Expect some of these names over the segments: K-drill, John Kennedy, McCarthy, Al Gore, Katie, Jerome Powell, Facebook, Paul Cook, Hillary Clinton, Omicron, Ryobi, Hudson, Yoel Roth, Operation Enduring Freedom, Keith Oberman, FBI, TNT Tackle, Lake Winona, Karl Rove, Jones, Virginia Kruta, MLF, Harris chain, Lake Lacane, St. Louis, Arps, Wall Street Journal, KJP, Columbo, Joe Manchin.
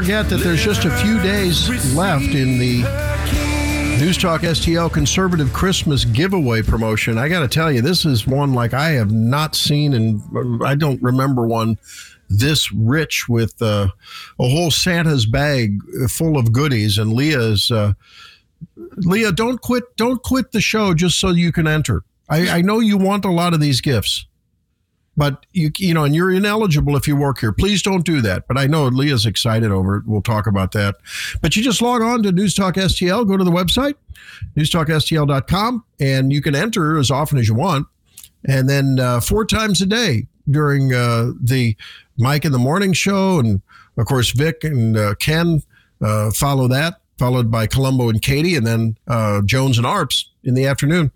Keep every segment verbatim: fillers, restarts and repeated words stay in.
forget that there's just a few days left in the News Talk S T L Conservative Christmas giveaway promotion. I got to tell you, this is one like I have not seen, and I don't remember one this rich with uh, a whole Santa's bag full of goodies. And Leah's, uh, Leah, don't quit, don't quit the show just so you can enter. I, I know you want a lot of these gifts, but you you know, and you're ineligible if you work here. Please don't do that. But I know Leah's excited over it. We'll talk about that. But you just log on to News Talk S T L, go to the website, news talk S T L dot com, and you can enter as often as you want. And then uh, four times a day during uh, the Mike in the Morning Show, and of course Vic and uh, Ken uh, follow that, followed by Columbo and Katie, and then uh, Jones and Arps in the afternoon.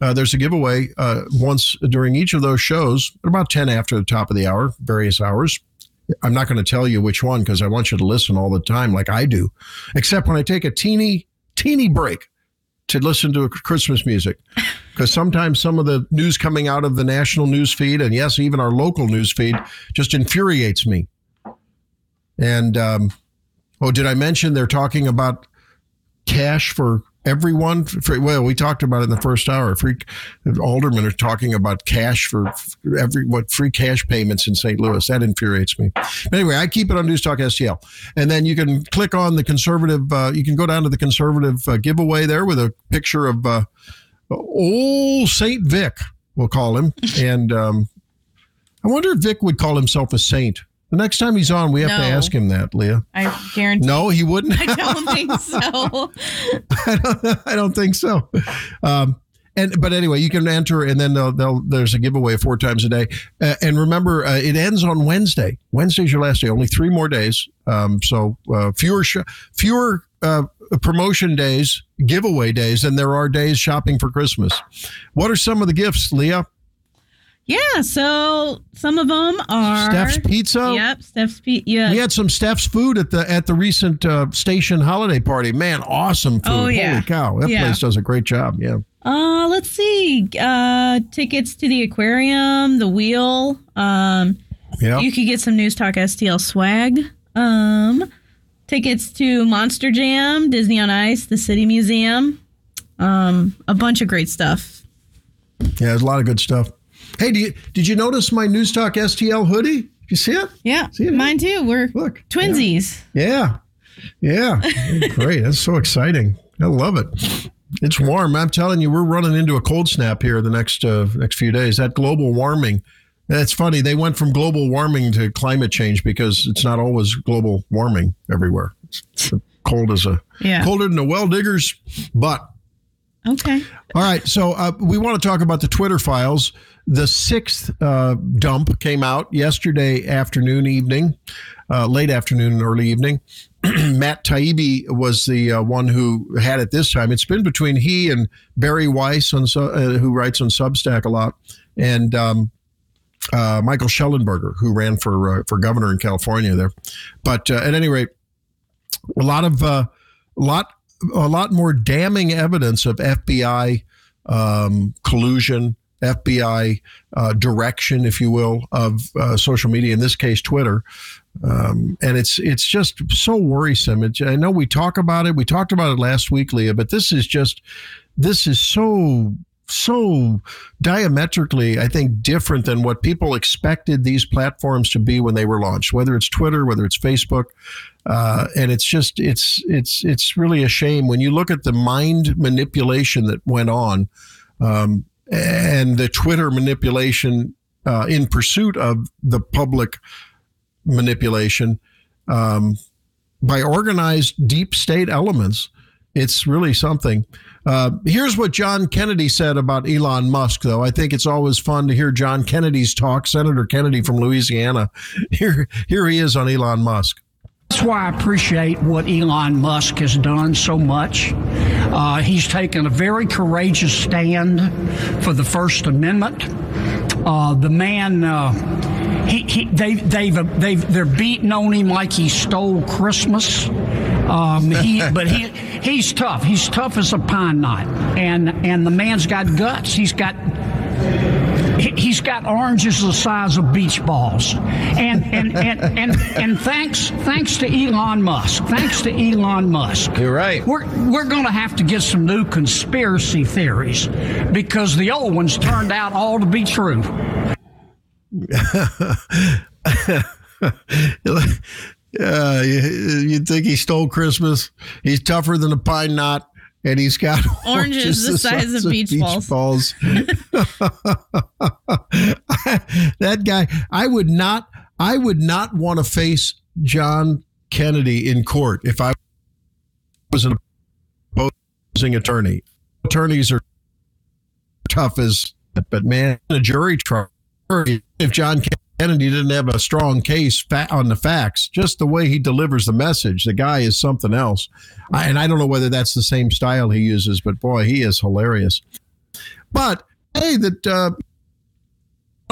Uh, there's a giveaway uh, once during each of those shows, at about ten after the top of the hour, various hours. I'm not going to tell you which one because I want you to listen all the time like I do, except when I take a teeny, teeny break to listen to Christmas music, because sometimes some of the news coming out of the national news feed, and yes, even our local news feed, just infuriates me. And, um, oh, did I mention they're talking about cash for everyone? Well, we talked about it in the first hour. Free aldermen are talking about cash for every what free cash payments in Saint Louis. That infuriates me. But anyway, I keep it on News Talk S T L, and then you can click on the conservative. Uh, you can go down to the conservative uh, giveaway there with a picture of uh, old Saint Vic, we'll call him. And um, I wonder if Vic would call himself a saint. The next time he's on, we have no. to ask him that, Leah. I guarantee. No, he wouldn't. I don't think so. I, don't, I don't think so. Um, and but anyway, you can enter, and then they'll, they'll, there's a giveaway four times a day. Uh, and remember, uh, it ends on Wednesday. Wednesday's your last day. Only three more days. Um, so uh, fewer sh- fewer uh, promotion days, giveaway days, than there are days shopping for Christmas. What are some of the gifts, Leah? Yeah, so some of them are Steph's Pizza. Yep, Steph's Pizza. Yeah. We had some Steph's food at the at the recent uh, station holiday party. Man, awesome food. Oh, yeah. Holy cow. That yeah. place does a great job. Yeah. Uh, let's see. Uh, tickets to the aquarium, the wheel. Um, yep. You could get some News Talk S T L swag. Um, tickets to Monster Jam, Disney on Ice, the City Museum. Um, a bunch of great stuff. Yeah, there's a lot of good stuff. Hey, do you, did you notice my News Talk S T L hoodie? Did you see it? Yeah, see it? Mine too. We're Look, twinsies. Yeah, yeah. yeah. Great. That's so exciting. I love it. It's warm. I'm telling you, we're running into a cold snap here the next uh, next few days. That global warming. That's funny. They went from global warming to climate change because it's not always global warming everywhere. It's, it's cold as a yeah. colder than a well digger's butt. Okay. All right. So uh, we want to talk about the Twitter files. The sixth uh, dump came out yesterday afternoon, evening, uh, late afternoon, early evening. Matt Taibbi was the uh, one who had it this time. It's been between he and Barry Weiss, on, uh, who writes on Substack a lot, and um, uh, Michael Schellenberger, who ran for uh, for governor in California there. But uh, at any rate, a lot of uh, a lot. a lot more damning evidence of F B I um, collusion, F B I uh, direction, if you will, of uh, social media, in this case, Twitter. Um, and it's it's just so worrisome. It, I know we talk about it. We talked about it last week, Leah, but this is just, this is so, so diametrically, I think, different than what people expected these platforms to be when they were launched, whether it's Twitter, whether it's Facebook. Uh, and it's just, it's, it's, it's really a shame when you look at the mind manipulation that went on, um, and the Twitter manipulation, uh, in pursuit of the public manipulation, um, by organized deep state elements. It's really something. Uh, here's what John Kennedy said about Elon Musk, though. I think it's always fun to hear John Kennedy's talk. Senator Kennedy from Louisiana. Here, here he is on Elon Musk. That's why I appreciate what Elon Musk has done so much. Uh, he's taken a very courageous stand for the First Amendment. Uh, the man, uh, he, he, they, they've, they've, they're beating on him like he stole Christmas. Um, he, but he, he's tough. He's tough as a pine knot, and and the man's got guts. He's got. he's got oranges the size of beach balls. And and, and, and, and and thanks thanks to Elon Musk. Thanks to Elon Musk. You're right. We're we're gonna have to get some new conspiracy theories because the old ones turned out all to be true. Yeah, you, you think he stole Christmas? He's tougher than a pine knot, and he's got oranges, oranges the size, size of beach, beach balls. balls. That guy, I would not, I would not want to face John Kennedy in court if I was an opposing attorney. Attorneys are tough as, but man, a jury trial. If John Kennedy. Kennedy didn't have a strong case fa- on the facts, just the way he delivers the message. The guy is something else. I, and I don't know whether that's the same style he uses, but boy, he is hilarious. But, hey, that uh,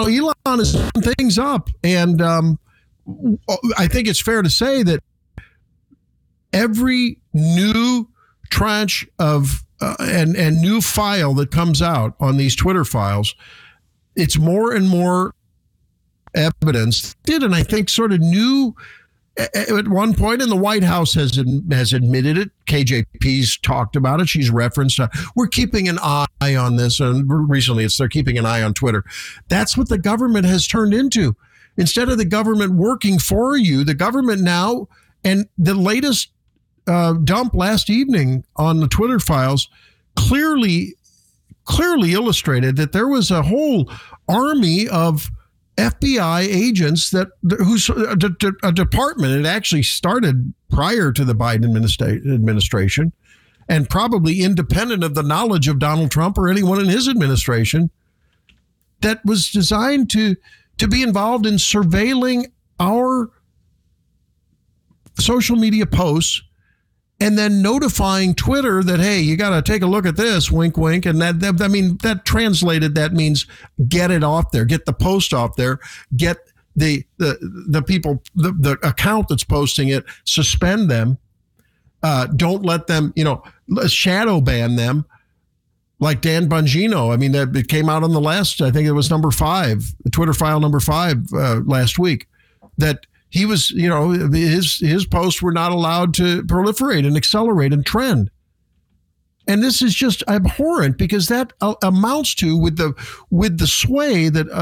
you know, Elon is setting things up. And um, I think it's fair to say that every new tranche of uh, and, and new file that comes out on these Twitter files, it's more and more evidence did, and I think sort of knew at one point, and the White House has has admitted it. K J P's talked about it. She's referenced. Uh, we're keeping an eye on this, and recently it's they're keeping an eye on Twitter. That's what the government has turned into. Instead of the government working for you, the government now, and the latest uh, dump last evening on the Twitter files clearly clearly illustrated that there was a whole army of F B I agents that who's a, de, a department. It actually started prior to the Biden administra- administration and probably independent of the knowledge of Donald Trump or anyone in his administration, that was designed to to be involved in surveilling our social media posts and then notifying Twitter that, hey, you got to take a look at this, wink, wink. And that, that, I mean, that translated, that means get it off there, get the post off there, get the the the people, the, the account that's posting it, suspend them. Uh, don't let them, you know, shadow ban them like Dan Bongino. I mean, that it came out on the last, I think it was number five, Twitter file number five uh, last week, that he was, you know, his his posts were not allowed to proliferate and accelerate and trend. And this is just abhorrent because that amounts to, with the with the sway that a,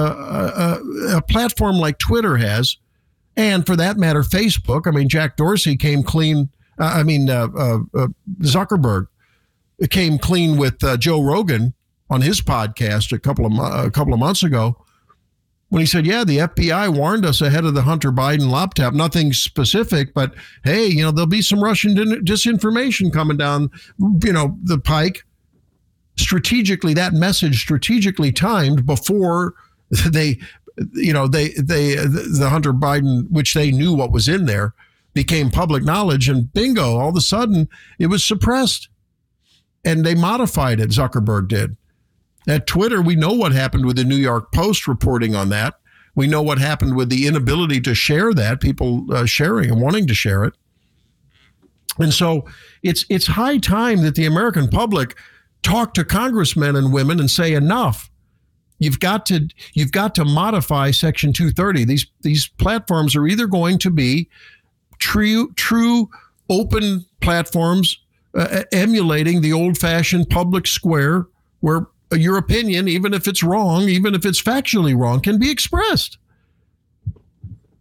a, a platform like Twitter has, and for that matter, Facebook. I mean, Jack Dorsey came clean. Uh, I mean, uh, uh, uh, Zuckerberg came clean with uh, Joe Rogan on his podcast a couple of uh, a couple of months ago, when he said, yeah, the F B I warned us ahead of the Hunter Biden laptop, nothing specific, but hey, you know, there'll be some Russian disinformation coming down, you know, the pike. Strategically, that message strategically timed before they, you know, they, they, the Hunter Biden, which they knew what was in there, became public knowledge, and bingo, all of a sudden it was suppressed and they modified it. Zuckerberg did. At Twitter, we know what happened with the New York Post reporting on that. We know what happened with the inability to share that, people uh, sharing and wanting to share it. And so it's it's high time that the American public talk to congressmen and women and say, enough. You've got to you've got to modify Section two thirty. These these platforms are either going to be true true open platforms uh, emulating the old-fashioned public square where your opinion, even if it's wrong, even if it's factually wrong, can be expressed.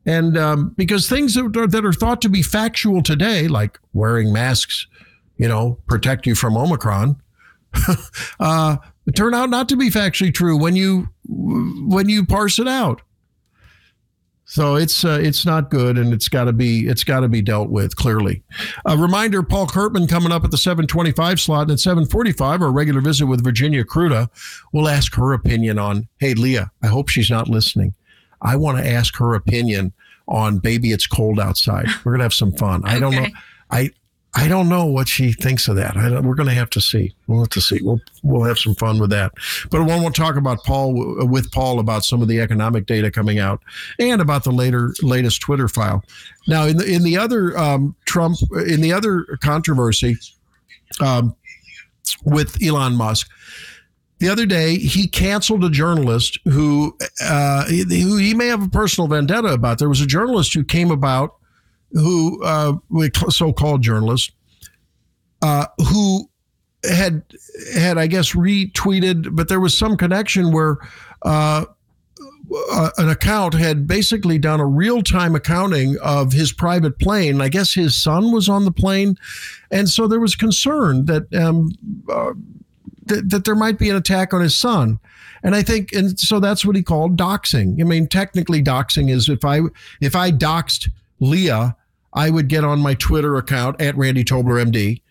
And um, because things that are, that are thought to be factual today, like wearing masks, you know, protect you from Omicron, uh, turn out not to be factually true when you when you parse it out. So it's uh, it's not good, and it's got to be it's got to be dealt with clearly. A reminder: Paul Curtman coming up at the seven twenty-five slot, and at seven forty-five, our regular visit with Virginia Kruta. We'll ask her opinion on. Hey, Leah, I hope she's not listening. I want to ask her opinion on "Baby, It's Cold Outside." We're gonna have some fun. Okay. I don't know. I I don't know what she thinks of that. I don't, we're gonna have to see. We'll have to see. We'll we'll have some fun with that. But one we'll talk about Paul with Paul about some of the economic data coming out and about the later latest Twitter file. Now, in the in the other um, Trump in the other controversy um, with Elon Musk, The other day, he canceled a journalist who, uh, who he may have a personal vendetta about. There was a journalist who came about, who uh, so-called journalist, uh, who had had I guess retweeted, but there was some connection where uh, an account had basically done a real-time accounting of his private plane. I guess his son was on the plane, and so there was concern that. Um, uh, that there might be an attack on his son. And I think, and so that's what he called doxing. I mean, technically doxing is if I, if I doxed Leah, I would get on my Twitter account at Randy Tobler, M D.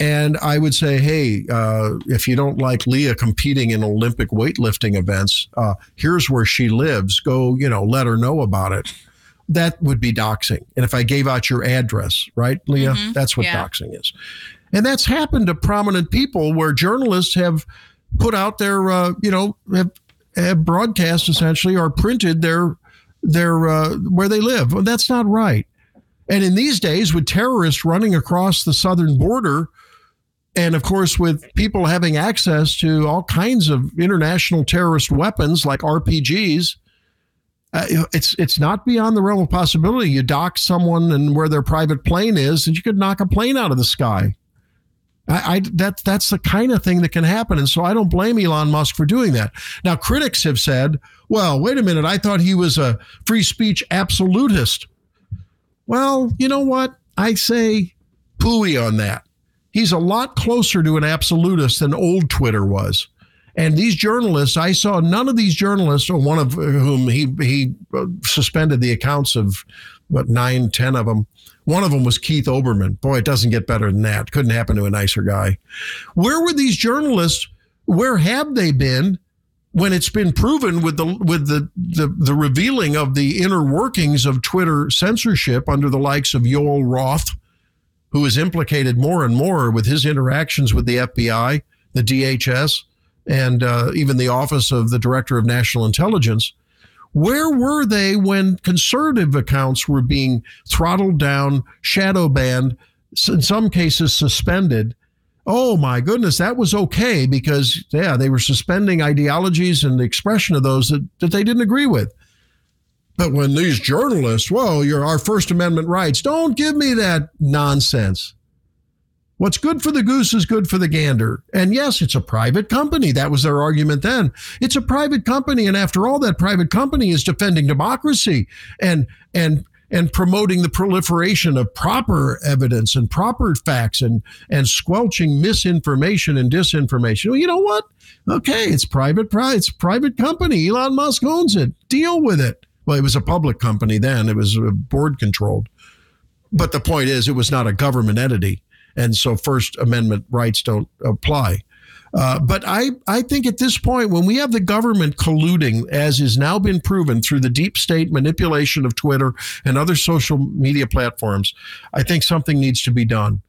And I would say, hey, uh, if you don't like Leah competing in Olympic weightlifting events, uh, here's where she lives. Go, you know, let her know about it. That would be doxing. And if I gave out your address, right, Leah, mm-hmm. that's what yeah. doxing is. And that's happened to prominent people where journalists have put out their, uh, you know, have, have broadcast essentially or printed their, their uh, where they live. Well, that's not right. And in these days, with terrorists running across the southern border, and of course, with people having access to all kinds of international terrorist weapons like R P Gs, Uh, it's it's not beyond the realm of possibility. You dox someone and where their private plane is, and you could knock a plane out of the sky. I, I that that's the kind of thing that can happen, and so I don't blame Elon Musk for doing that. Now, critics have said, "Well, wait a minute, I thought he was a free speech absolutist." Well, you know what? I say pooey on that. He's a lot closer to an absolutist than old Twitter was. And these journalists, I saw none of these journalists, or one of whom he he suspended the accounts of, what, nine, ten of them. One of them was Keith Oberman. Boy, it doesn't get better than that. Couldn't happen to a nicer guy. Where were these journalists? Where have they been when it's been proven with the with the the, the revealing of the inner workings of Twitter censorship under the likes of Yoel Roth, who is implicated more and more with his interactions with the F B I, the D H S, and uh, even the Office of the Director of National Intelligence? Where were they when conservative accounts were being throttled down, shadow banned, in some cases suspended? Oh, my goodness, that was okay because, yeah, they were suspending ideologies and the expression of those that, that they didn't agree with. But when these journalists, whoa, you're our First Amendment rights, don't give me that nonsense. What's good for the goose is good for the gander. And yes, it's a private company. That was their argument then. It's a private company. And after all, that private company is defending democracy and and and promoting the proliferation of proper evidence and proper facts and, and squelching misinformation and disinformation. Well, you know what? Okay, it's private. It's a private company. Elon Musk owns it. Deal with it. Well, it was a public company then. It was board controlled. But the point is, it was not a government entity. And so First Amendment rights don't apply. Uh, but I, I think at this point, when we have the government colluding, as is now been proven through the deep state manipulation of Twitter and other social media platforms, I think something needs to be done.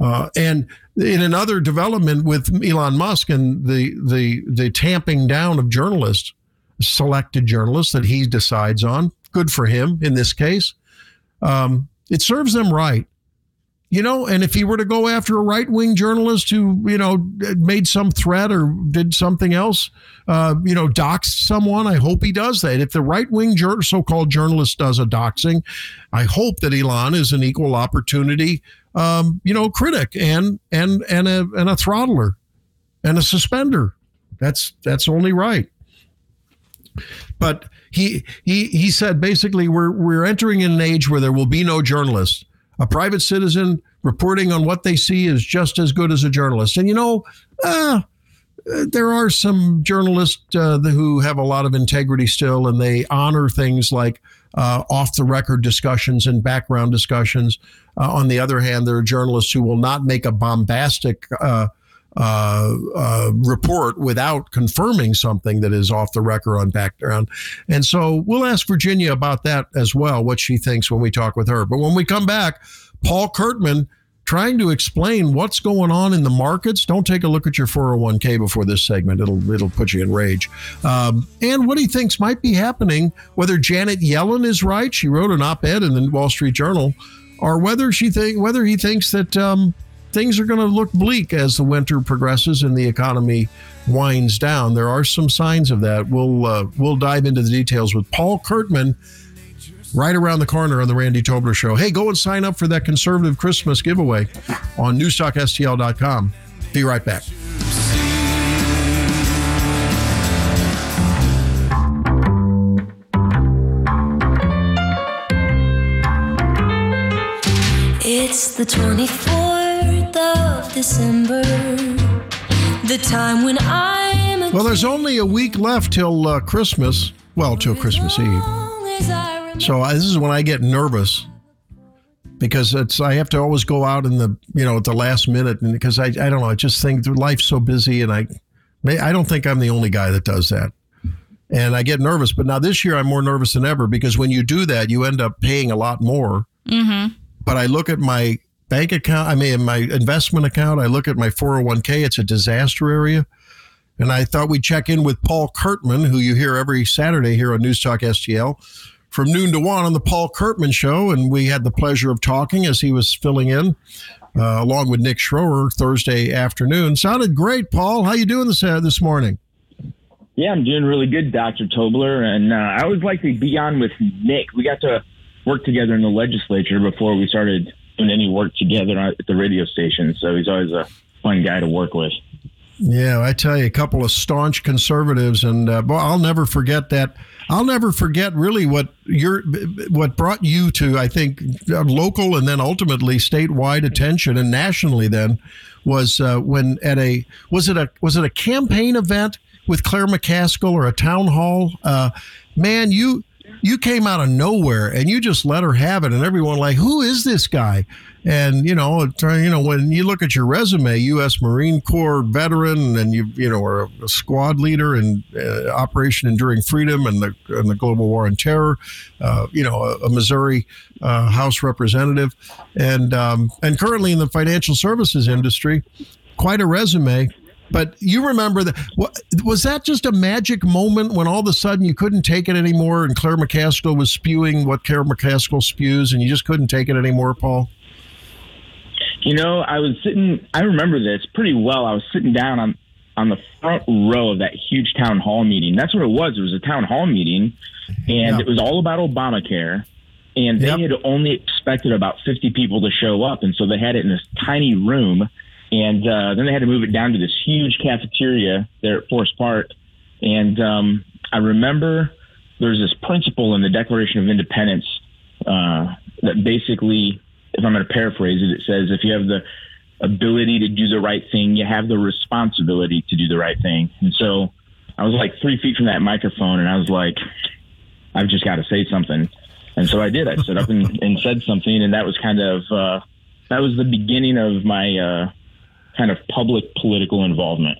Uh, and in another development with Elon Musk and the, the, the tamping down of journalists, selected journalists that he decides on, good for him in this case, um, it serves them right. You know, and if he were to go after a right-wing journalist who, you know, made some threat or did something else, uh, you know, doxed someone, I hope he does that. If the right-wing jur- so-called journalist does a doxing, I hope that Elon is an equal opportunity, um, you know, critic and and and a and a throttler and a suspender. That's that's only right. But he he he said basically we're we're entering an age where there will be no journalists. A private citizen reporting on what they see is just as good as a journalist. And, you know, uh, there are some journalists uh, who have a lot of integrity still, and they honor things like uh, off-the-record discussions and background discussions. Uh, on the other hand, there are journalists who will not make a bombastic uh, uh, uh, report without confirming something that is off the record on background. And so we'll ask Virginia about that as well, what she thinks when we talk with her. But when we come back, Paul Curtman trying to explain what's going on in the markets. Don't take a look at your four oh one k before this segment. It'll, it'll put you in rage. Um, and what he thinks might be happening, whether Janet Yellen is right. She wrote an op-ed in the Wall Street Journal, or whether she think, whether he thinks that, um, things are going to look bleak as the winter progresses and the economy winds down. There are some signs of that. We'll uh, we'll dive into the details with Paul Curtman right around the corner on the Randy Tobler Show. Hey, go and sign up for that conservative Christmas giveaway on news talk S T L dot com. Be right back. It's the twenty-fourth of December, the time when I'm a well, there's only a week left till uh, Christmas. Well, till Christmas Eve. So I, this is when I get nervous because it's I have to always go out in the you know at the last minute, and because I I don't know I just think life's so busy, and I I don't think I'm the only guy that does that. And I get nervous, but now this year I'm more nervous than ever because when you do that, you end up paying a lot more. Mm-hmm. But I look at my bank account, I mean, my investment account. I look at my four oh one k. It's a disaster area. And I thought we'd check in with Paul Curtman, who you hear every Saturday here on News Talk S T L from noon to one on the Paul Curtman Show. And we had the pleasure of talking as he was filling in uh, along with Nick Schroer Thursday afternoon. Sounded great, Paul. How you doing this, uh, this morning? Yeah, I'm doing really good, Doctor Tobler. And uh, I always like to be on with Nick. We got to worked together in the legislature before we started doing any work together at the radio station. So he's always a fun guy to work with. Yeah, I tell you, a couple of staunch conservatives, and uh, boy, I'll never forget that. I'll never forget really what your what brought you to, I think, local and then ultimately statewide attention and nationally. Then was uh, when at a was it a was it a campaign event with Claire McCaskill or a town hall? Uh, man, you. You came out of nowhere and you just let her have it. And everyone like, who is this guy? And, you know, you know, when you look at your resume, U S Marine Corps veteran, and you, you know, are a squad leader in uh, Operation Enduring Freedom and the, and the Global War on Terror, uh, you know, a, a Missouri uh, House representative and um, and currently in the financial services industry. Quite a resume. But you remember that? Was that just a magic moment when all of a sudden you couldn't take it anymore, and Claire McCaskill was spewing what Claire McCaskill spews, and you just couldn't take it anymore, Paul? You know, I was sitting. I remember this pretty well. I was sitting down on on the front row of that huge town hall meeting. That's what it was. It was a town hall meeting, and yep. It was all about Obamacare. And they yep. had only expected about fifty people to show up, and so they had it in this tiny room. And uh, then they had to move it down to this huge cafeteria there at Forest Park. And um, I remember there's this principle in the Declaration of Independence uh, that basically, if I'm going to paraphrase it, it says if you have the ability to do the right thing, you have the responsibility to do the right thing. And so I was like three feet from that microphone, and I was like, I've just got to say something. And so I did. I stood up and, and said something, and that was kind of uh, that was the beginning of my uh, – kind of public political involvement.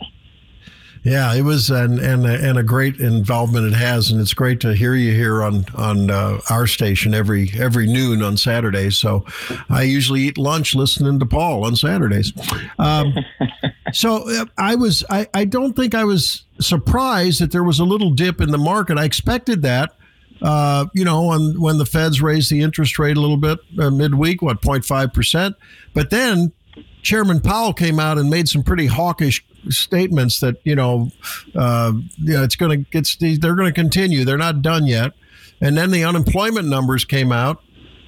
Yeah, it was and and and a great involvement it has, and it's great to hear you here on on uh, our station every every noon on Saturdays. So I usually eat lunch listening to Paul on Saturdays. Um, so I was I, I don't think I was surprised that there was a little dip in the market. I expected that. Uh, you know, on, when the Feds raised the interest rate a little bit uh, midweek, what zero point five percent, but then Chairman Powell came out and made some pretty hawkish statements that, you know, uh, you know it's going to it's they're going to continue. They're not done yet. And then the unemployment numbers came out,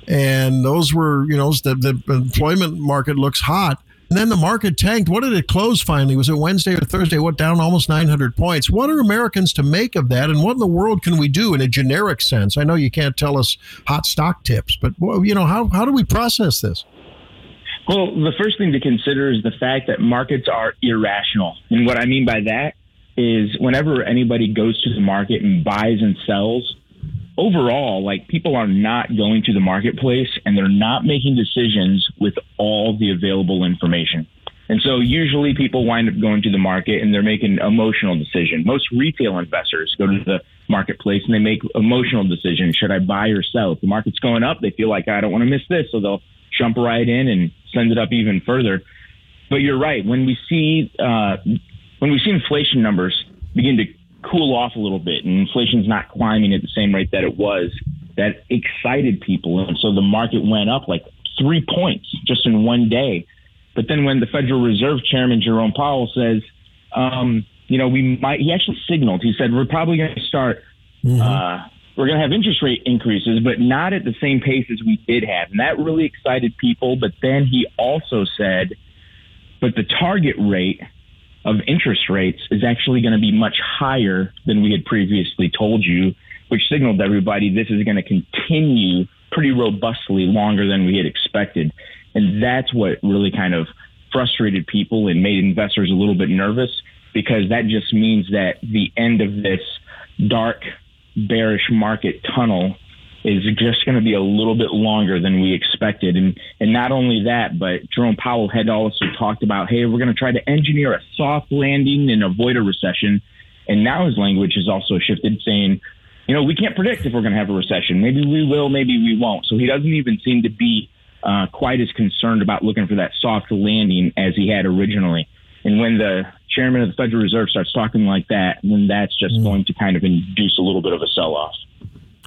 and those were, you know, the, the employment market looks hot. And then the market tanked. What did it close finally? Was it Wednesday or Thursday? What, down almost nine hundred points? What are Americans to make of that? And what in the world can we do in a generic sense? I know you can't tell us hot stock tips, but, you know, how, how do we process this? Well, the first thing to consider is the fact that markets are irrational. And what I mean by that is whenever anybody goes to the market and buys and sells, overall, like, people are not going to the marketplace and they're not making decisions with all the available information. And so usually people wind up going to the market and they're making an emotional decision. Most retail investors go to the marketplace and they make emotional decisions. Should I buy or sell? If the market's going up, they feel like, I don't want to miss this. So they'll jump right in and send it up even further. But you're right. When we see uh, when we see inflation numbers begin to cool off a little bit, and inflation's not climbing at the same rate that it was, that excited people, and so the market went up like three points just in one day. But then when the Federal Reserve Chairman Jerome Powell says, um, you know, we might, he actually signaled, he said, we're probably going to start, mm-hmm. uh, we're going to have interest rate increases, but not at the same pace as we did have. And that really excited people. But then he also said, but the target rate of interest rates is actually going to be much higher than we had previously told you, which signaled to everybody this is going to continue pretty robustly longer than we had expected. And that's what really kind of frustrated people and made investors a little bit nervous, because that just means that the end of this dark, bearish market tunnel is just going to be a little bit longer than we expected. And and not only that, but Jerome Powell had also talked about, hey, we're going to try to engineer a soft landing and avoid a recession. And now his language has also shifted, saying, you know, we can't predict if we're going to have a recession. Maybe we will, maybe we won't. So he doesn't even seem to be uh, quite as concerned about looking for that soft landing as he had originally. And when the chairman of the Federal Reserve starts talking like that, then that's just mm. going to kind of induce a little bit of a sell-off.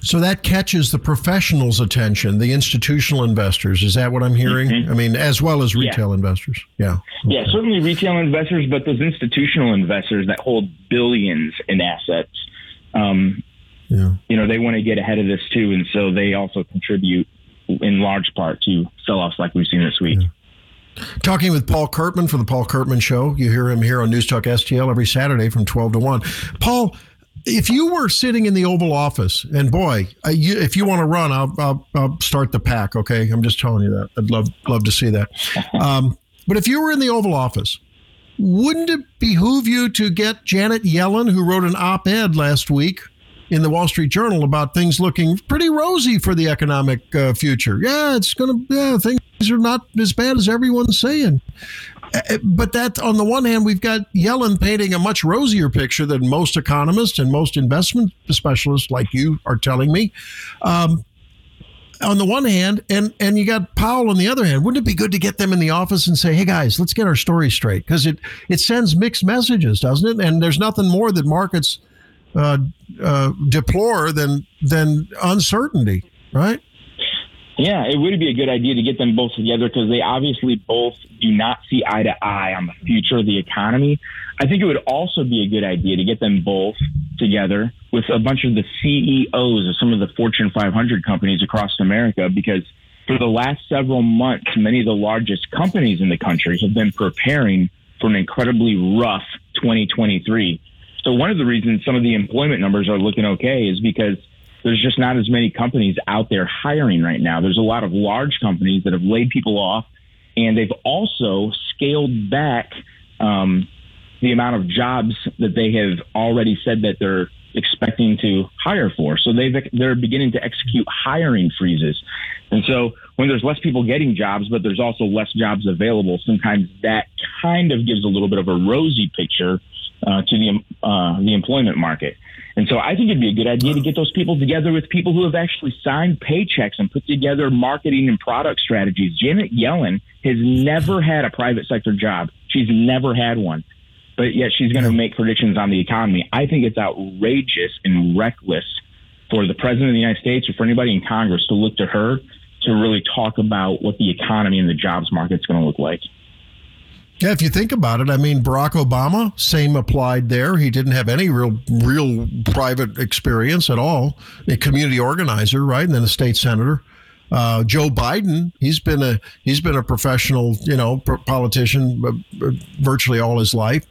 So that catches the professionals' attention, the institutional investors. Is that what I'm hearing? Mm-hmm. I mean, as well as retail yeah. investors. Yeah. Okay. Yeah, certainly retail investors, but those institutional investors that hold billions in assets, um, yeah. you know, they want to get ahead of this too. And so they also contribute in large part to sell-offs like we've seen this week. Yeah. Talking with Paul Curtman for the Paul Curtman Show. You hear him here on News Talk S T L every Saturday from twelve to one. Paul, if you were sitting in the Oval Office, and boy, uh, you, if you want to run, I'll, I'll, I'll start the pack, okay? I'm just telling you that. I'd love love to see that. Um, but if you were in the Oval Office, wouldn't it behoove you to get Janet Yellen, who wrote an op-ed last week in the Wall Street Journal about things looking pretty rosy for the economic uh, future? Yeah, it's going to, yeah, things are not as bad as everyone's saying. But that, on the one hand, we've got Yellen painting a much rosier picture than most economists and most investment specialists like you are telling me. Um, on the one hand, and, and you got Powell on the other hand. Wouldn't it be good to get them in the office and say, hey, guys, let's get our story straight? Because it, it sends mixed messages, doesn't it? And there's nothing more that markets uh, uh, deplore than than uncertainty, right? Yeah, it would be a good idea to get them both together, because they obviously both do not see eye to eye on the future of the economy. I think it would also be a good idea to get them both together with a bunch of the C E Os of some of the Fortune five hundred companies across America, because for the last several months, many of the largest companies in the country have been preparing for an incredibly rough twenty twenty-three. So one of the reasons some of the employment numbers are looking okay is because there's just not as many companies out there hiring right now. There's a lot of large companies that have laid people off, and they've also scaled back um, the amount of jobs that they have already said that they're expecting to hire for. So they've, they're beginning to execute hiring freezes. And so when there's less people getting jobs, but there's also less jobs available, sometimes that kind of gives a little bit of a rosy picture uh, to the, uh, the employment market. And so I think it'd be a good idea to get those people together with people who have actually signed paychecks and put together marketing and product strategies. Janet Yellen has never had a private sector job. She's never had one. But yet she's going to make predictions on the economy. I think it's outrageous and reckless for the president of the United States or for anybody in Congress to look to her to really talk about what the economy and the jobs market's going to look like. Yeah, if you think about it, I mean, Barack Obama, same applied there. He didn't have any real real private experience at all. A community organizer, right? And then a state senator. Uh, Joe Biden, he's been a he's been a professional, you know, politician virtually all his life.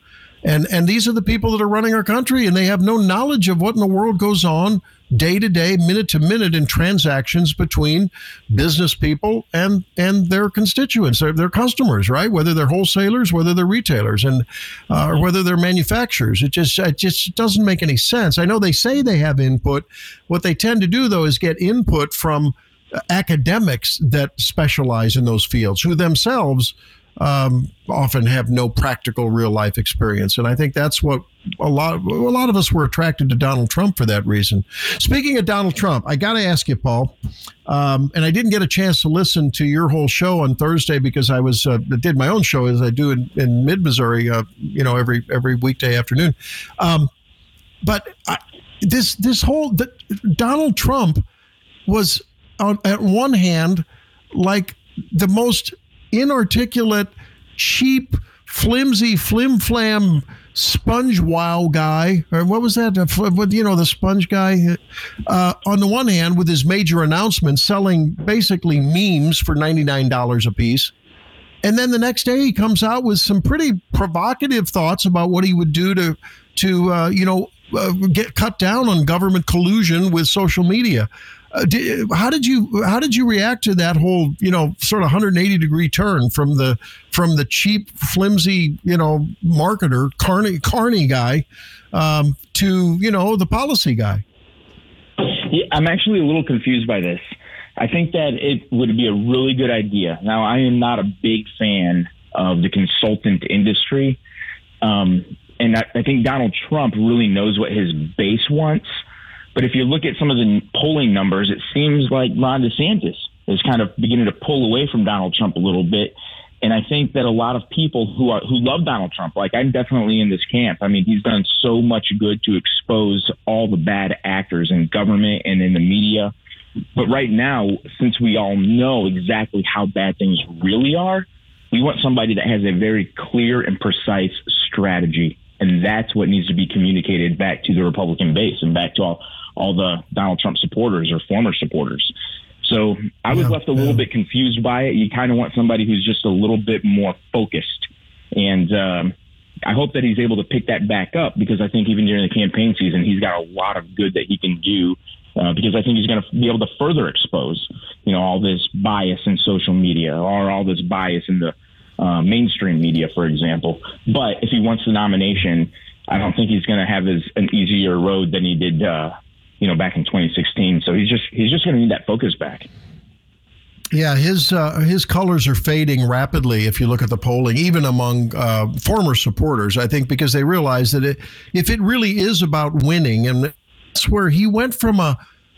And and these are the people that are running our country, and they have no knowledge of what in the world goes on day to day, minute to minute in transactions between business people and and their constituents, their, their customers, right? Whether they're wholesalers, whether they're retailers, and uh, or whether they're manufacturers. It just it just doesn't make any sense. I know they say they have input. What they tend to do, though, is get input from academics that specialize in those fields, who themselves um, often have no practical real life experience. And I think that's what a lot of, a lot of us were attracted to Donald Trump for that reason. Speaking of Donald Trump, I got to ask you, Paul, um, and I didn't get a chance to listen to your whole show on Thursday because I was, uh, did my own show as I do in, in mid Missouri, uh, you know, every, every weekday afternoon. Um, but I, this, this whole, the, Donald Trump was on, at one hand, like the most inarticulate cheap, flimsy, flim-flam sponge wow guy, or what was that? You know, the sponge guy, uh, on the one hand, with his major announcement, selling basically memes for ninety-nine dollars a piece. And then the next day he comes out with some pretty provocative thoughts about what he would do to, to uh, you know, uh, get cut down on government collusion with social media. Uh, did, how did you how did you react to that whole, you know, sort of one hundred eighty degree turn from the from the cheap, flimsy, you know, marketer, carny, carny guy um, to, you know, the policy guy? Yeah, I'm actually a little confused by this. I think that it would be a really good idea. Now, I am not a big fan of the consultant industry. Um, and I, I think Donald Trump really knows what his base wants. But if you look at some of the polling numbers, it seems like Ron DeSantis is kind of beginning to pull away from Donald Trump a little bit. And I think that a lot of people who are who love Donald Trump, like I'm definitely in this camp. I mean, he's done so much good to expose all the bad actors in government and in the media. But right now, since we all know exactly how bad things really are, we want somebody that has a very clear and precise strategy. And that's what needs to be communicated back to the Republican base and back to all, all the Donald Trump supporters or former supporters. So I was yeah, left a little yeah. bit confused by it. You kind of want somebody who's just a little bit more focused. And um, I hope that he's able to pick that back up, because I think even during the campaign season, he's got a lot of good that he can do. Uh, because I think he's going to be able to further expose, you know, all this bias in social media or all this bias in the uh, mainstream media, for example. But if he wants the nomination, I don't think he's going to have as an easier road than he did, uh, you know, back in twenty sixteen. So he's just he's just going to need that focus back. Yeah, his uh, his colors are fading rapidly if you look at the polling, even among uh, former supporters, I think, because they realize that it, if it really is about winning, and where he went from a,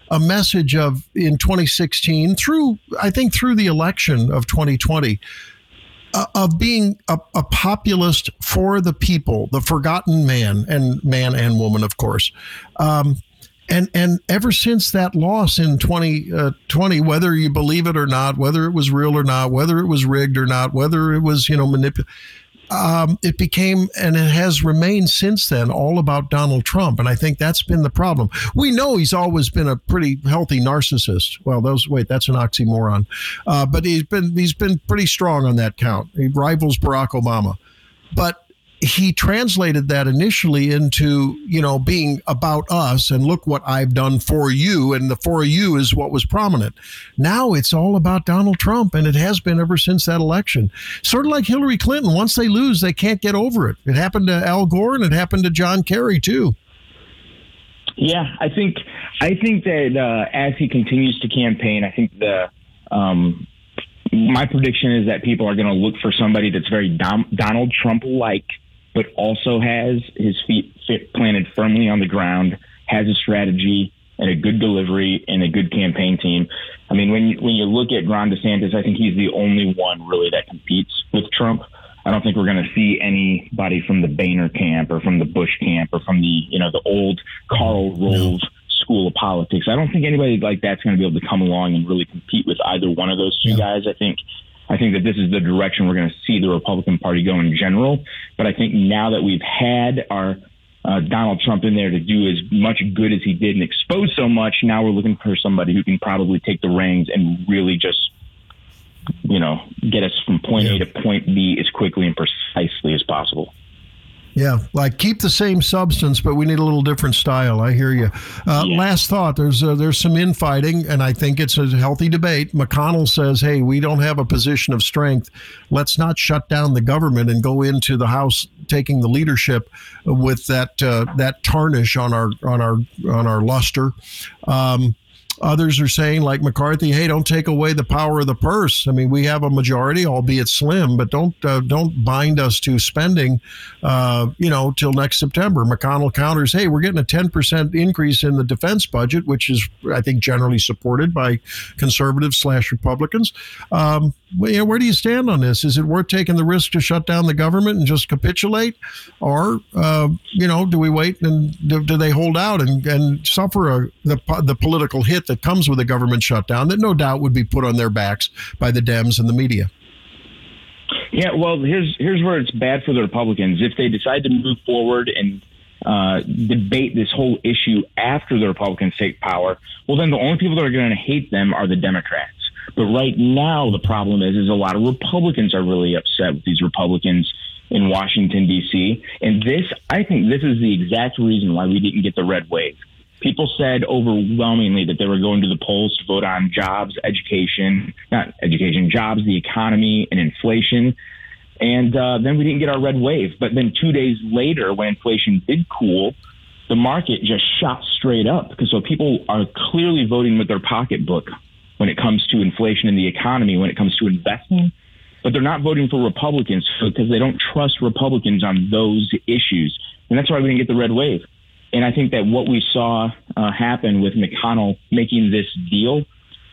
a message of in twenty sixteen through, I think, through the election of twenty twenty, uh, of being a, a populist for the people, the forgotten man and man and woman, of course. Um, and and ever since that loss in twenty twenty, whether you believe it or not, whether it was real or not, whether it was rigged or not, whether it was, you know, manipulated. Um, it became, and it has remained since then, all about Donald Trump. And I think that's been the problem. We know he's always been a pretty healthy narcissist. Well, those wait, that's an oxymoron. Uh, but he's been he's been pretty strong on that count. He rivals Barack Obama. But he translated that initially into, you know, being about us and look what I've done for you. And the for you is what was prominent. Now it's all about Donald Trump. And it has been ever since that election. Sort of like Hillary Clinton. Once they lose, they can't get over it. It happened to Al Gore and it happened to John Kerry, too. Yeah, I think I think that uh, as he continues to campaign, I think the um, my prediction is that people are going to look for somebody that's very Dom- Donald Trump like. But also has his feet fit planted firmly on the ground, has a strategy and a good delivery and a good campaign team. I mean, when you, when you look at Ron DeSantis, I think he's the only one really that competes with Trump. I don't think we're going to see anybody from the Boehner camp or from the Bush camp or from the, you know, the old Karl Rove school of politics. I don't think anybody like that's going to be able to come along and really compete with either one of those two yeah. guys. I think. I think that this is the direction we're going to see the Republican Party go in general. But I think now that we've had our uh, Donald Trump in there to do as much good as he did and expose so much, now we're looking for somebody who can probably take the reins and really just, you know, get us from point A to point B as quickly and precisely as possible. Yeah, like keep the same substance, but we need a little different style. I hear you. Uh, yeah. Last thought, there's uh, there's some infighting, and I think it's a healthy debate. McConnell says, hey, we don't have a position of strength. Let's not shut down the government and go into the House taking the leadership with that uh, that tarnish on our on our on our luster. Um Others are saying, like McCarthy, hey, don't take away the power of the purse. I mean, we have a majority, albeit slim, but don't uh, don't bind us to spending, uh, you know, till next September. McConnell counters, hey, we're getting a ten percent increase in the defense budget, which is, I think, generally supported by conservatives slash Republicans. Um, where do you stand on this? Is it worth taking the risk to shut down the government and just capitulate? Or, uh, you know, do we wait and do, do they hold out and, and suffer a, the, the political hit that comes with a government shutdown that no doubt would be put on their backs by the Dems and the media? Yeah, well, here's here's where it's bad for the Republicans. If they decide to move forward and uh, debate this whole issue after the Republicans take power, well, then the only people that are going to hate them are the Democrats. But right now, the problem is, is a lot of Republicans are really upset with these Republicans in Washington, D C. And this, I think this is the exact reason why we didn't get the red wave. People said overwhelmingly that they were going to the polls to vote on jobs, education, not education, jobs, the economy, and inflation. And uh, then we didn't get our red wave. But then two days later, when inflation did cool, the market just shot straight up. Because so people are clearly voting with their pocketbook when it comes to inflation in the economy, when it comes to investing. But they're not voting for Republicans because they don't trust Republicans on those issues. And that's why we didn't get the red wave. And I think that what we saw uh, happen with McConnell making this deal,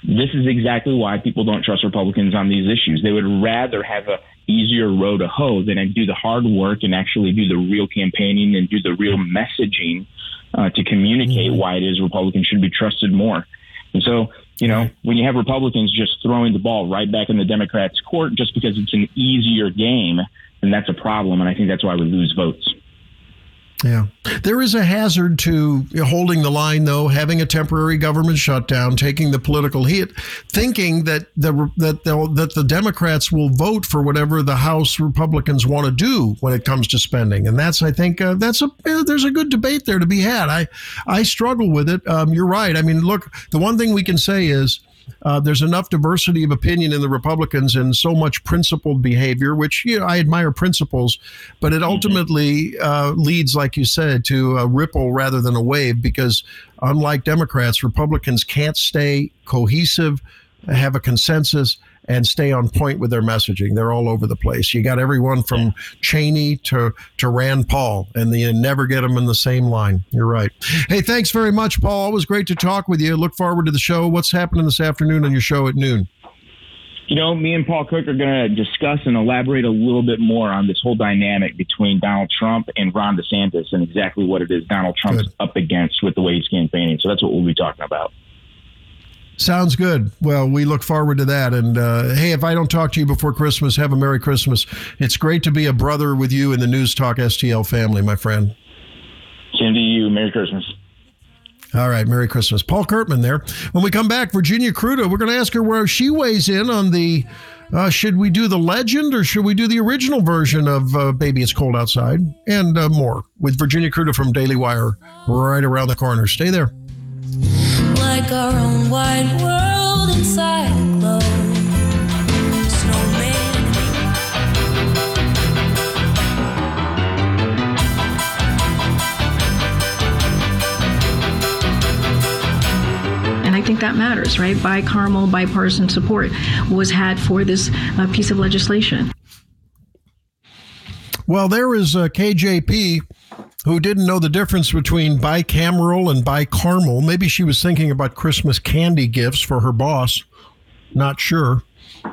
this is exactly why people don't trust Republicans on these issues. They would rather have a easier road to hoe than do the hard work and actually do the real campaigning and do the real messaging uh, to communicate why it is Republicans should be trusted more. And so, you know, when you have Republicans just throwing the ball right back in the Democrats' court just because it's an easier game, then that's a problem. And I think that's why we lose votes. Yeah. There is a hazard to holding the line, though, having a temporary government shutdown, taking the political hit, thinking that the that the, that the Democrats will vote for whatever the House Republicans want to do when it comes to spending. And that's, I think, uh, that's a uh, there's a good debate there to be had. I, I struggle with it. Um, you're right. I mean, look, the one thing we can say is, Uh, there's enough diversity of opinion in the Republicans and so much principled behavior, which, you know, I admire principles, but it ultimately uh, leads, like you said, to a ripple rather than a wave, because unlike Democrats, Republicans can't stay cohesive, have a consensus, and stay on point with their messaging. They're all over the place. You got everyone from yeah. Cheney to, to Rand Paul, and you never get them in the same line. You're right. Hey, thanks very much, Paul. Always great to talk with you. Look forward to the show. What's happening this afternoon on your show at noon? You know, me and Paul Cook are going to discuss and elaborate a little bit more on this whole dynamic between Donald Trump and Ron DeSantis and exactly what it is Donald Trump's Good. up against with the way he's campaigning. So that's what we'll be talking about. Sounds good. Well, we look forward to that. And uh, hey, if I don't talk to you before Christmas, have a Merry Christmas. It's great to be a brother with you in the News Talk S T L family, my friend. Same to you. Merry Christmas. All right. Merry Christmas. Paul Curtman there. When we come back, Virginia Kruta, we're going to ask her where she weighs in on the uh, should we do the legend or should we do the original version of uh, Baby It's Cold Outside, and uh, more with Virginia Kruta from Daily Wire right around the corner. Stay there. Like our own wide world inside a globe, snowman. And I think that matters, right? Bicameral, bipartisan support was had for this uh, piece of legislation. Well, there is a K J P who didn't know the difference between bicameral and bicameral. Maybe she was thinking about Christmas candy gifts for her boss. Not sure.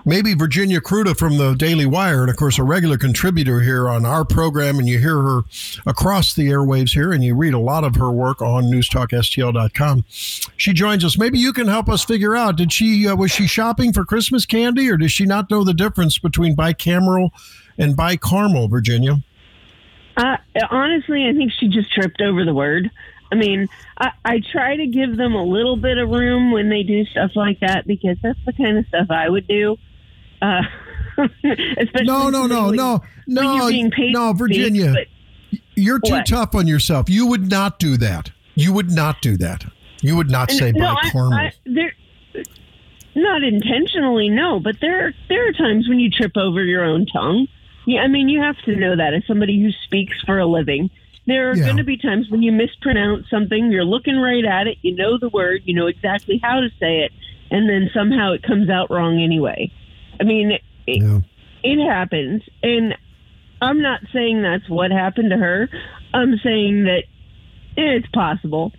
Maybe Virginia Kruta from the Daily Wire, and of course a regular contributor here on our program, and you hear her across the airwaves here, and you read a lot of her work on news talk S T L dot com. She joins us. Maybe you can help us figure out, did she uh, was she shopping for Christmas candy, or does she not know the difference between bicameral and bicameral, Virginia? Uh, honestly, I think she just tripped over the word. I mean, I, I try to give them a little bit of room when they do stuff like that, because that's the kind of stuff I would do. Uh, especially no, no, no, when, no, no, you're being paid no, Virginia, but, you're too what? tough on yourself. You would not do that. You would not do that. You would not and, say no, bicameral. Not intentionally, no, but there there are times when you trip over your own tongue. Yeah, I mean, you have to know that as somebody who speaks for a living. There are yeah. going to be times when you mispronounce something, you're looking right at it, you know the word, you know exactly how to say it, and then somehow it comes out wrong anyway. I mean, it, yeah. it happens, and I'm not saying that's what happened to her. I'm saying that it's possible.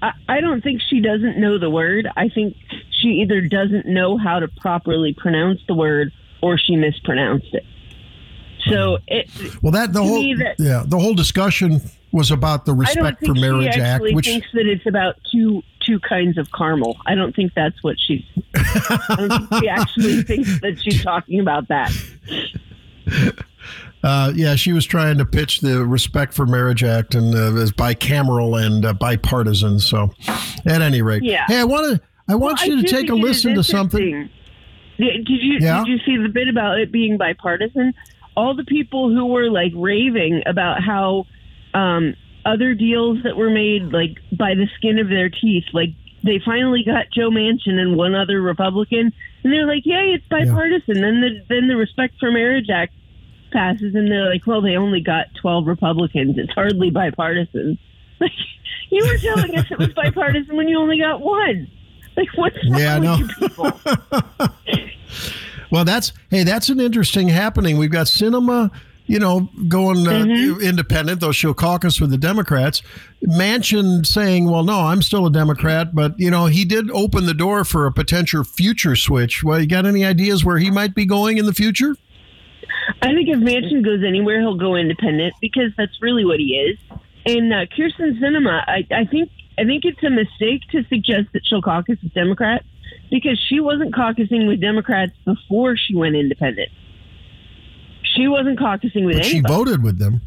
I, I don't think she doesn't know the word. I think she either doesn't know how to properly pronounce the word or she mispronounced it. So it, well, that the whole that, yeah the whole discussion was about the Respect for Marriage Act, which thinks that it's about two two kinds of caramel. I don't think that's what she's. I don't think she actually thinks that she's talking about that. Uh, yeah, she was trying to pitch the Respect for Marriage Act, and uh, is bicameral and uh, bipartisan. So, at any rate, yeah. Hey, I want to. I want well, you I to take a listen to something. Did you yeah? did you see the bit about it being bipartisan? All the people who were like raving about how um, other deals that were made like by the skin of their teeth, like they finally got Joe Manchin and one other Republican, and they're like, "Yay, it's bipartisan." Yeah. Then the then the Respect for Marriage Act passes, and they're like, well, they only got twelve Republicans. It's hardly bipartisan. Like, you were telling us it was bipartisan when you only got one. Like, what's wrong yeah, with no. you people? Well, that's, hey, that's an interesting happening. We've got Sinema, you know, going uh, mm-hmm. independent, though she'll caucus with the Democrats. Manchin saying, well, no, I'm still a Democrat, but, you know, he did open the door for a potential future switch. Well, you got any ideas where he might be going in the future? I think if Manchin goes anywhere, he'll go independent, because that's really what he is. And uh, Kyrsten Sinema, I, I think I think it's a mistake to suggest that she'll caucus with Democrats, because she wasn't caucusing with Democrats before she went independent. She wasn't caucusing with but anybody. She voted with them,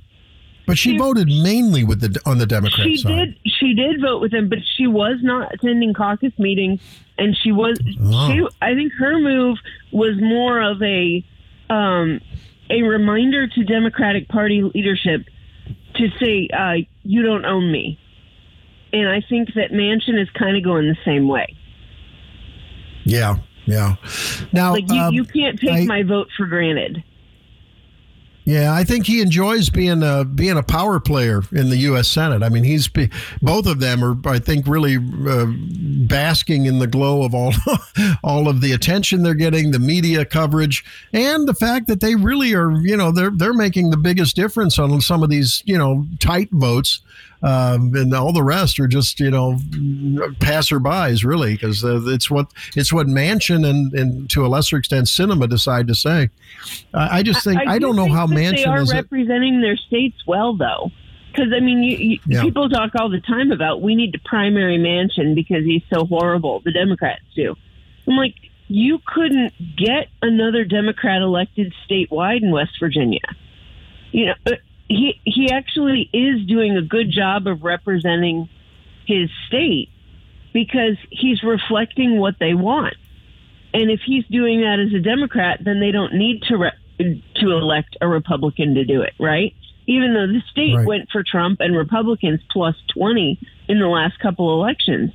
but she, she voted mainly with the on the Democrats. She side. did. She did vote with them, but she was not attending caucus meetings, and she was. Oh. She, I think her move was more of a. Um, a reminder to Democratic Party leadership to say, uh, you don't own me. And I think that Manchin is kind of going the same way. Yeah, yeah. Now, like you, um, you can't take I, my vote for granted. Yeah, I think he enjoys being a, being a power player in the U S. Senate. I mean, he's both of them are, I think, really uh, basking in the glow of all all of the attention they're getting, the media coverage, and the fact that they really are, you know, they're they're making the biggest difference on some of these, you know, tight votes. Um, and all the rest are just, you know, passerbys, really, because uh, it's what it's what Manchin and, and to a lesser extent Sinema decide to say. Uh, I just think I, I, I don't do know how Manchin they are is representing it. Their states well, though, because I mean, you, you, yeah. people talk all the time about we need to primary Manchin because he's so horrible. The Democrats do. I'm like, you couldn't get another Democrat elected statewide in West Virginia, you know. But, He he actually is doing a good job of representing his state because he's reflecting what they want. And if he's doing that as a Democrat, then they don't need to re- to elect a Republican to do it, right? Even though the state right. went for Trump and Republicans plus twenty in the last couple elections.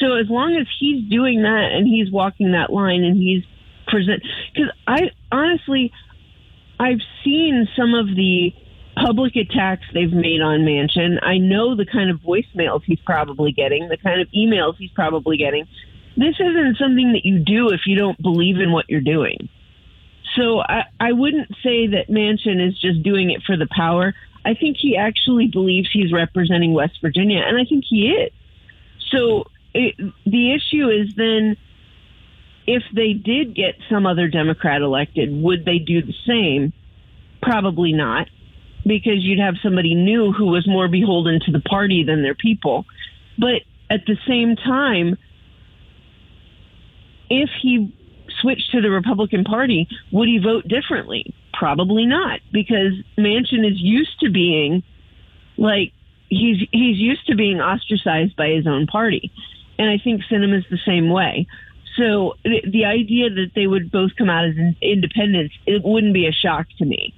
So as long as he's doing that and he's walking that line and he's present, because I honestly, I've seen some of the public attacks they've made on Manchin. I know the kind of voicemails he's probably getting, the kind of emails he's probably getting. This isn't something that you do if you don't believe in what you're doing. So I, I wouldn't say that Manchin is just doing it for the power. I think he actually believes he's representing West Virginia, and I think he is. So it, the issue is then, if they did get some other Democrat elected, would they do the same? Probably not. Because you'd have somebody new who was more beholden to the party than their people. But at the same time, if he switched to the Republican Party, would he vote differently? Probably not, because Manchin is used to being, like, he's he's used to being ostracized by his own party. And I think Sinema's the same way. So th- the idea that they would both come out as in- independents, it wouldn't be a shock to me.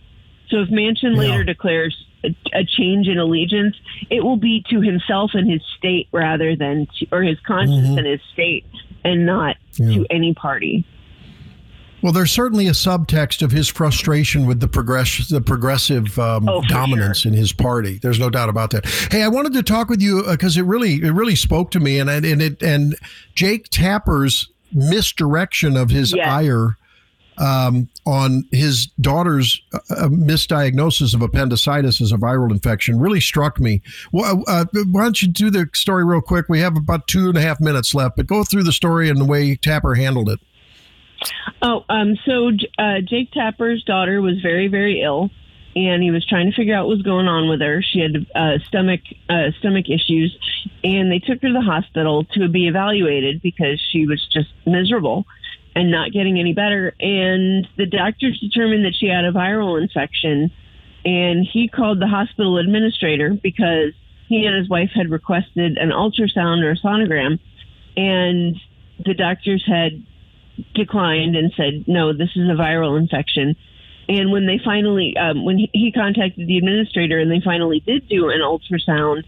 So if Manchin yeah. later declares a, a change in allegiance, it will be to himself and his state rather than to, or his conscience mm-hmm. and his state, and not yeah. to any party. Well, there's certainly a subtext of his frustration with the progress, the progressive um, oh, dominance sure. in his party. There's no doubt about that. Hey, I wanted to talk with you because uh, it really, it really spoke to me, and and it and Jake Tapper's misdirection of his yes. ire. Um, on his daughter's uh, misdiagnosis of appendicitis as a viral infection really struck me. Well, uh, why don't you do the story real quick? We have about two and a half minutes left, but go through the story and the way Tapper handled it. Oh, um, so uh, Jake Tapper's daughter was very, very ill, and he was trying to figure out what was going on with her. She had uh, stomach uh, stomach issues, and they took her to the hospital to be evaluated because she was just miserable. and not getting any better. And the doctors determined that she had a viral infection. And he called the hospital administrator because he and his wife had requested an ultrasound or a sonogram. And the doctors had declined and said, no, this is a viral infection. And when they finally, um, when he, he contacted the administrator and they finally did do an ultrasound,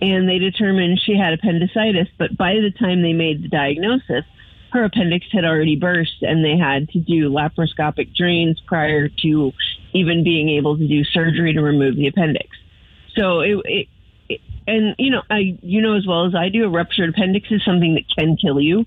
and they determined she had appendicitis, but by the time they made the diagnosis, her appendix had already burst and they had to do laparoscopic drains prior to even being able to do surgery to remove the appendix. So it, it, it and you know, I, you know, as well as I do, a ruptured appendix is something that can kill you.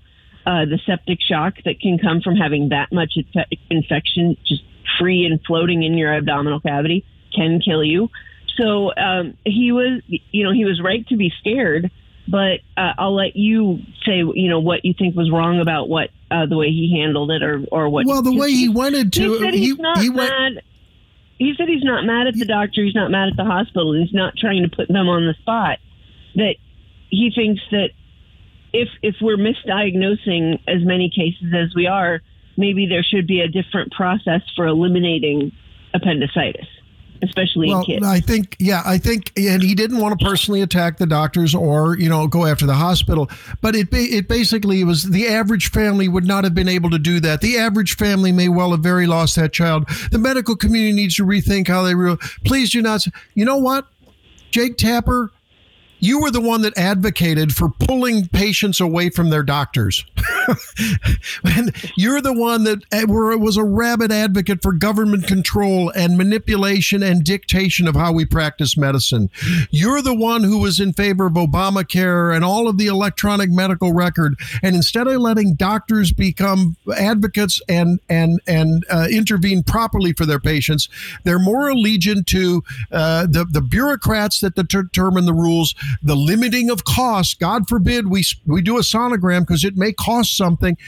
Uh, the septic shock that can come from having that much inf- infection just free and floating in your abdominal cavity can kill you. So um, he was, you know, he was right to be scared, but uh, I'll let you say, you know, what you think was wrong about what uh, the way he handled it or, or what. Well, the way he wanted to. He said he's not mad. He said he's not mad at the doctor. He's not mad at the hospital. He's not trying to put them on the spot. That he thinks that if if we're misdiagnosing as many cases as we are, maybe there should be a different process for eliminating appendicitis. Especially well, in kids. I think, yeah, I think, and he didn't want to personally attack the doctors or, you know, go after the hospital. But it it basically was the average family would not have been able to do that. The average family may well have very lost that child. The medical community needs to rethink how they real. Please do not. You know what, Jake Tapper, you were the one that advocated for pulling patients away from their doctors. And you're the one that were, was a rabid advocate for government control and manipulation and dictation of how we practice medicine. You're the one who was in favor of Obamacare and all of the electronic medical record. And instead of letting doctors become advocates and and and uh, intervene properly for their patients, they're more allegiant to uh, the, the bureaucrats that determine the rules. The limiting of costs. God forbid we we do a sonogram because it may cost something.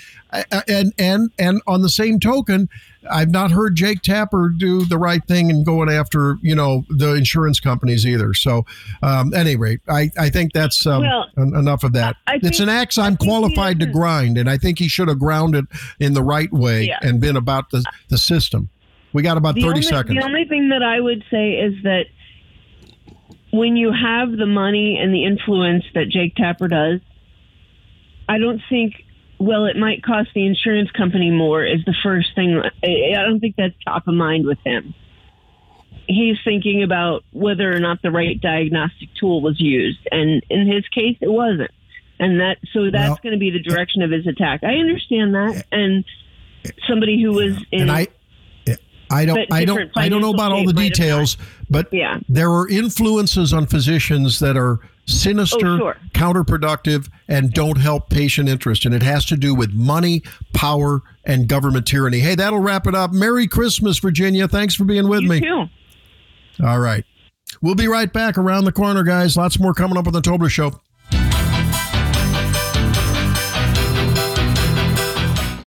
And and and on the same token, I've not heard Jake Tapper do the right thing and going after, you know, the insurance companies either. So, um, at any rate, I, I think that's um, well, en- enough of that. I, I it's think, an axe I'm qualified to grind, and I think he should have ground it in the right way yeah. and been about the, the system. We got about the thirty only, seconds. The only thing that I would say is that when you have the money and the influence that Jake Tapper does, I don't think, well, it might cost the insurance company more is the first thing. I don't think that's top of mind with him. He's thinking about whether or not the right diagnostic tool was used. And in his case, it wasn't. And that, so that's well, going to be the direction of his attack. I understand that. And somebody who was in... And I- I don't, I don't, I don't know about all the details, but yeah. there are influences on physicians that are sinister, oh, sure. counterproductive, and don't help patient interest. And it has to do with money, power, and government tyranny. Hey, that'll wrap it up. Merry Christmas, Virginia. Thanks for being with you me. Too. All right. We'll be right back around the corner, guys. Lots more coming up on the Tobler Show.